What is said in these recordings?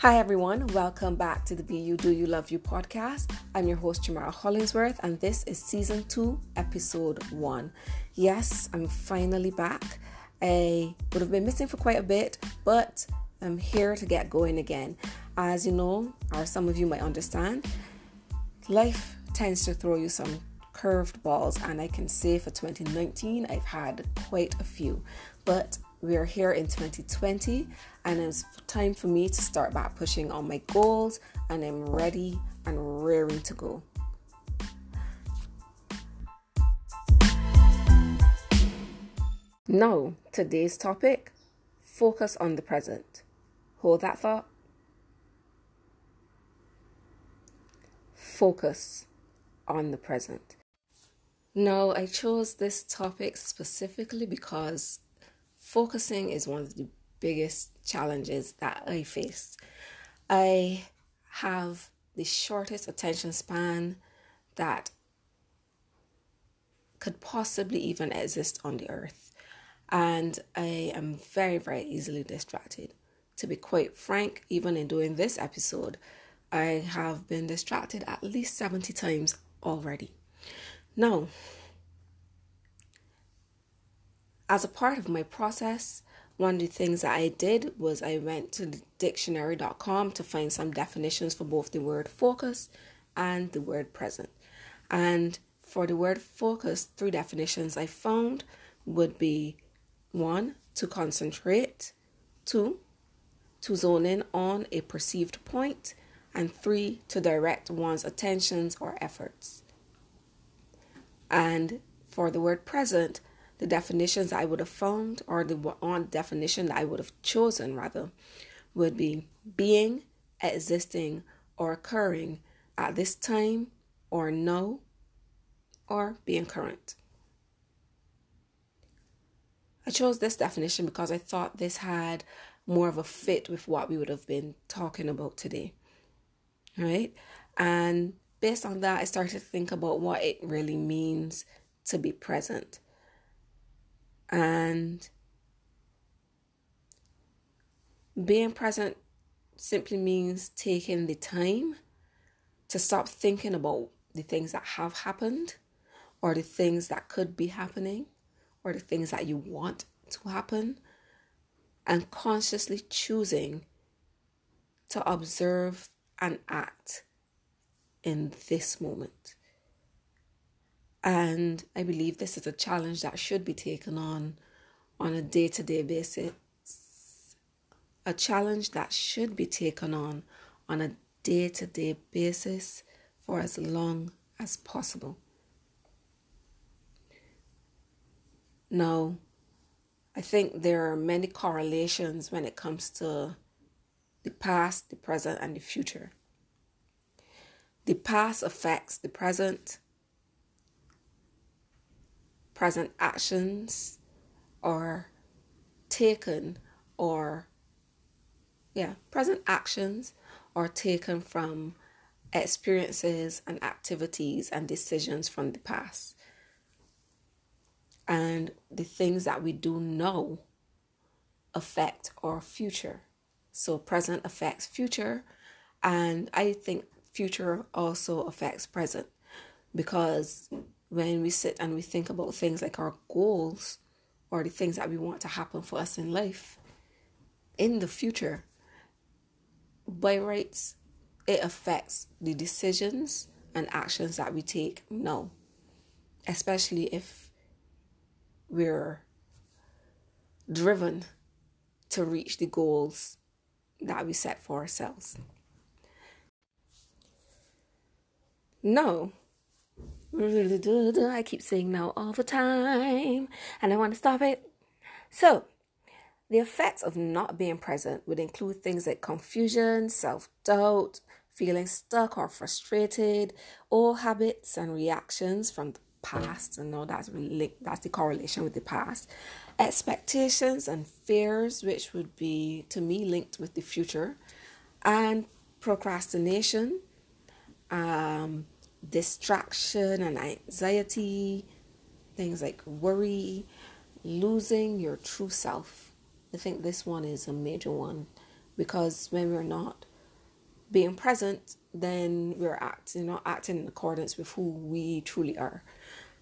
Hi everyone, welcome back to the Be You, Do You, Love You podcast. I'm your host Jamara Hollingsworth and this is season 2, episode 1. Yes, I'm finally back. I would have been missing for quite a bit, but I'm here to get going again. As you know, or some of you might understand, life tends to throw you some curved balls, and I can say for 2019, I've had quite a few, but we are here in 2020 and it's time for me to start back pushing on my goals, and I'm ready and raring to go. Now, today's topic, focus on the present. Hold that thought. Focus on the present. Now, I chose this topic specifically because focusing is one of the biggest challenges that I face. I have the shortest attention span that could possibly even exist on the earth. And I am very, very easily distracted. To be quite frank, even in doing this episode, I have been distracted at least 70 times already. Now, as a part of my process, one of the things that I did was I went to the dictionary.com to find some definitions for both the word focus and the word present. And for the word focus, 3 definitions I found would be 1, to concentrate, 2, to zone in on a perceived point, and 3, to direct one's attentions or efforts. And for the word present, the definitions I would have found, or the one definition that I would have chosen rather, would be being, existing, or occurring at this time, or now, or being current. I chose this definition because I thought this had more of a fit with what we would have been talking about today, right? And based on that, I started to think about what it really means to be present. And being present simply means taking the time to stop thinking about the things that have happened, or the things that could be happening, or the things that you want to happen, and consciously choosing to observe and act in this moment. And I believe this is a challenge that should be taken on a day-to-day basis. A challenge that should be taken on a day-to-day basis for as long as possible. Now, I think there are many correlations when it comes to the past, the present, and the future. The past affects the present. Present actions are taken present actions are taken from experiences and activities and decisions from the past. And the things that we do know affect our future. So present affects future, and I think future also affects present, because when we sit and we think about things like our goals or the things that we want to happen for us in life, in the future, by rights, it affects the decisions and actions that we take now. Especially if we're driven to reach the goals that we set for ourselves. Now, I keep saying now all the time, and I want to stop it. So, the effects of not being present would include things like confusion, self-doubt, feeling stuck or frustrated, all habits and reactions from the past, and now that's the correlation with the past. Expectations and fears, which would be, to me, linked with the future, and procrastination, distraction and anxiety, things like worry, losing your true self. I think this one is a major one, because when we're not being present, then we're not acting in accordance with who we truly are.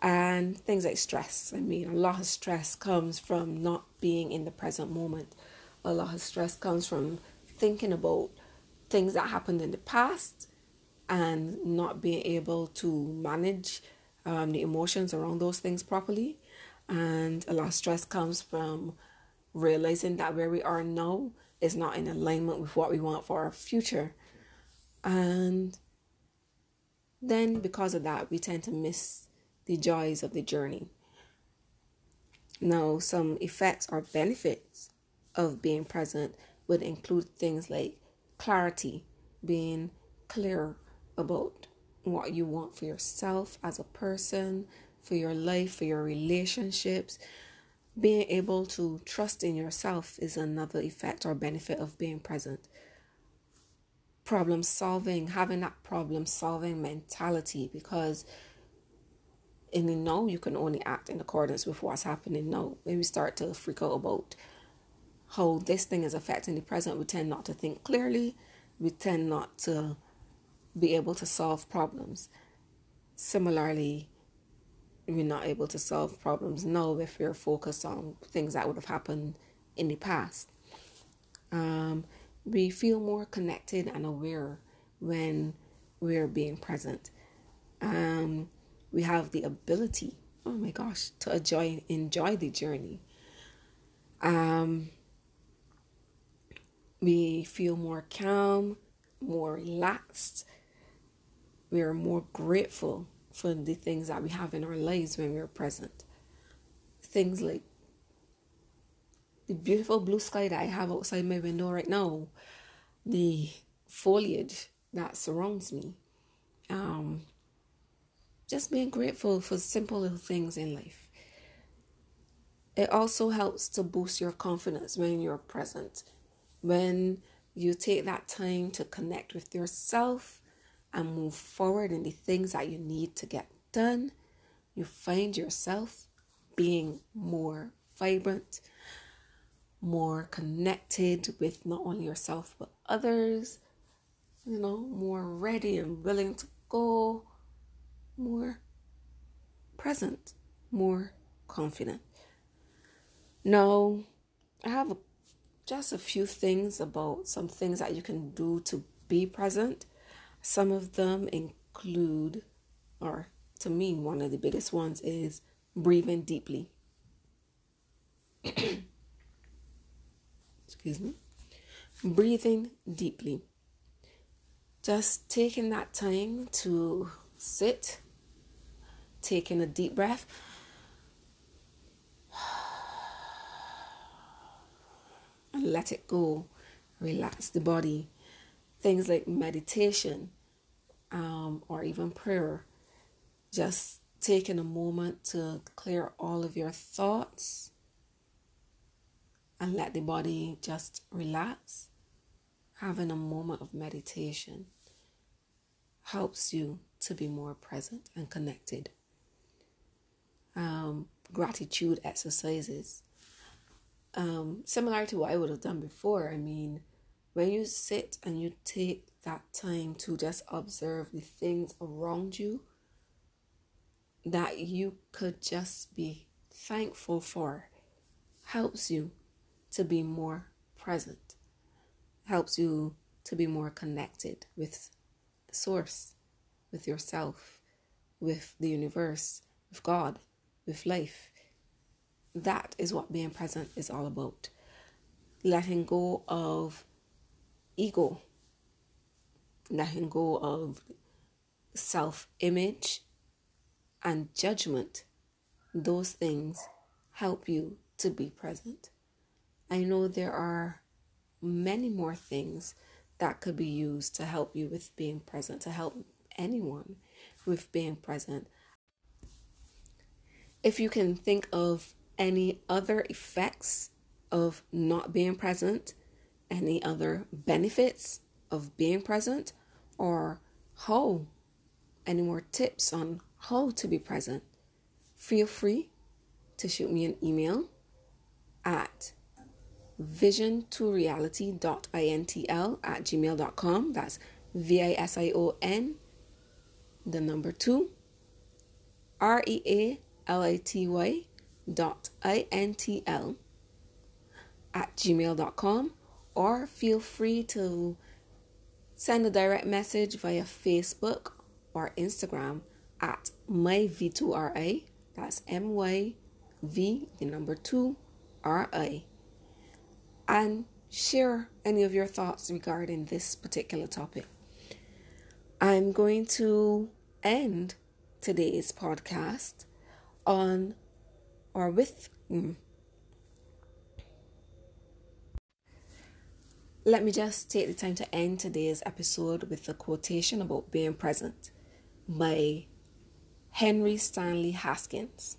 And things like stress. I mean, a lot of stress comes from not being in the present moment. A lot of stress comes from thinking about things that happened in the past and not being able to manage the emotions around those things properly. And a lot of stress comes from realizing that where we are now is not in alignment with what we want for our future. And then because of that, we tend to miss the joys of the journey. Now, some effects or benefits of being present would include things like clarity, being clear about what you want for yourself as a person, for your life, for your relationships. Being able to trust in yourself is another effect or benefit of being present. Problem solving, having that problem solving mentality, because in the now, you can only act in accordance with what's happening now. When we start to freak out about how this thing is affecting the present, we tend not to think clearly. We tend not to be able to solve problems. Similarly, we're not able to solve problems now if we're focused on things that would have happened in the past. We feel more connected and aware when we're being present. We have the ability, to enjoy the journey. We feel more calm, more relaxed. We are more grateful for the things that we have in our lives when we're present. Things like the beautiful blue sky that I have outside my window right now, the foliage that surrounds me, just being grateful for simple little things in life. It also helps to boost your confidence when you're present. When you take that time to connect with yourself and move forward in the things that you need to get done, you find yourself being more vibrant, more connected with not only yourself but others, more ready and willing to go, more present, more confident. Now, I have just a few things about some things that you can do to be present. Some of them include, or to me, one of the biggest ones is breathing deeply. Excuse me. Breathing deeply. Just taking that time to sit, taking a deep breath, and let it go. Relax the body. Things like meditation, or even prayer. Just taking a moment to clear all of your thoughts and let the body just relax. Having a moment of meditation helps you to be more present and connected. Gratitude exercises. Similar to what I would have done before. I mean, when you sit and you take that time to just observe the things around you that you could just be thankful for, helps you to be more present, helps you to be more connected with source, with yourself, with the universe, with God, with life. That is what being present is all about. Letting go of ego, letting go of self-image and judgment. Those things help you to be present. I know there are many more things that could be used to help you with being present, to help anyone with being present. If you can think of any other effects of not being present, any other benefits of being present, or any more tips on how to be present, feel free to shoot me an email at visiontoreality.intl@gmail.com. That's visiontoreality.intl@gmail.com, or feel free to send a direct message via Facebook or Instagram at myv2ra. That's myv2ra. And share any of your thoughts regarding this particular topic. I'm going to end today's podcast on or with... Let me just take the time to end today's episode with a quotation about being present by Henry Stanley Haskins.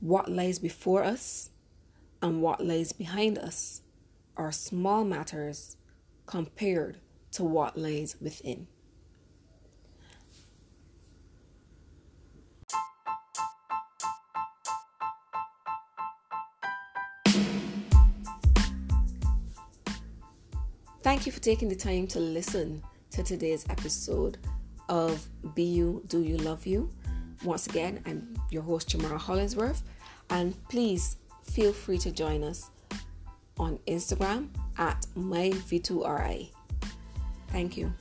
What lies before us and what lies behind us are small matters compared to what lies within. Thank you for taking the time to listen to today's episode of Be You, Do You, Love You. Once again, I'm your host, Jamara Hollingsworth, and please feel free to join us on Instagram at myv2ra. Thank you.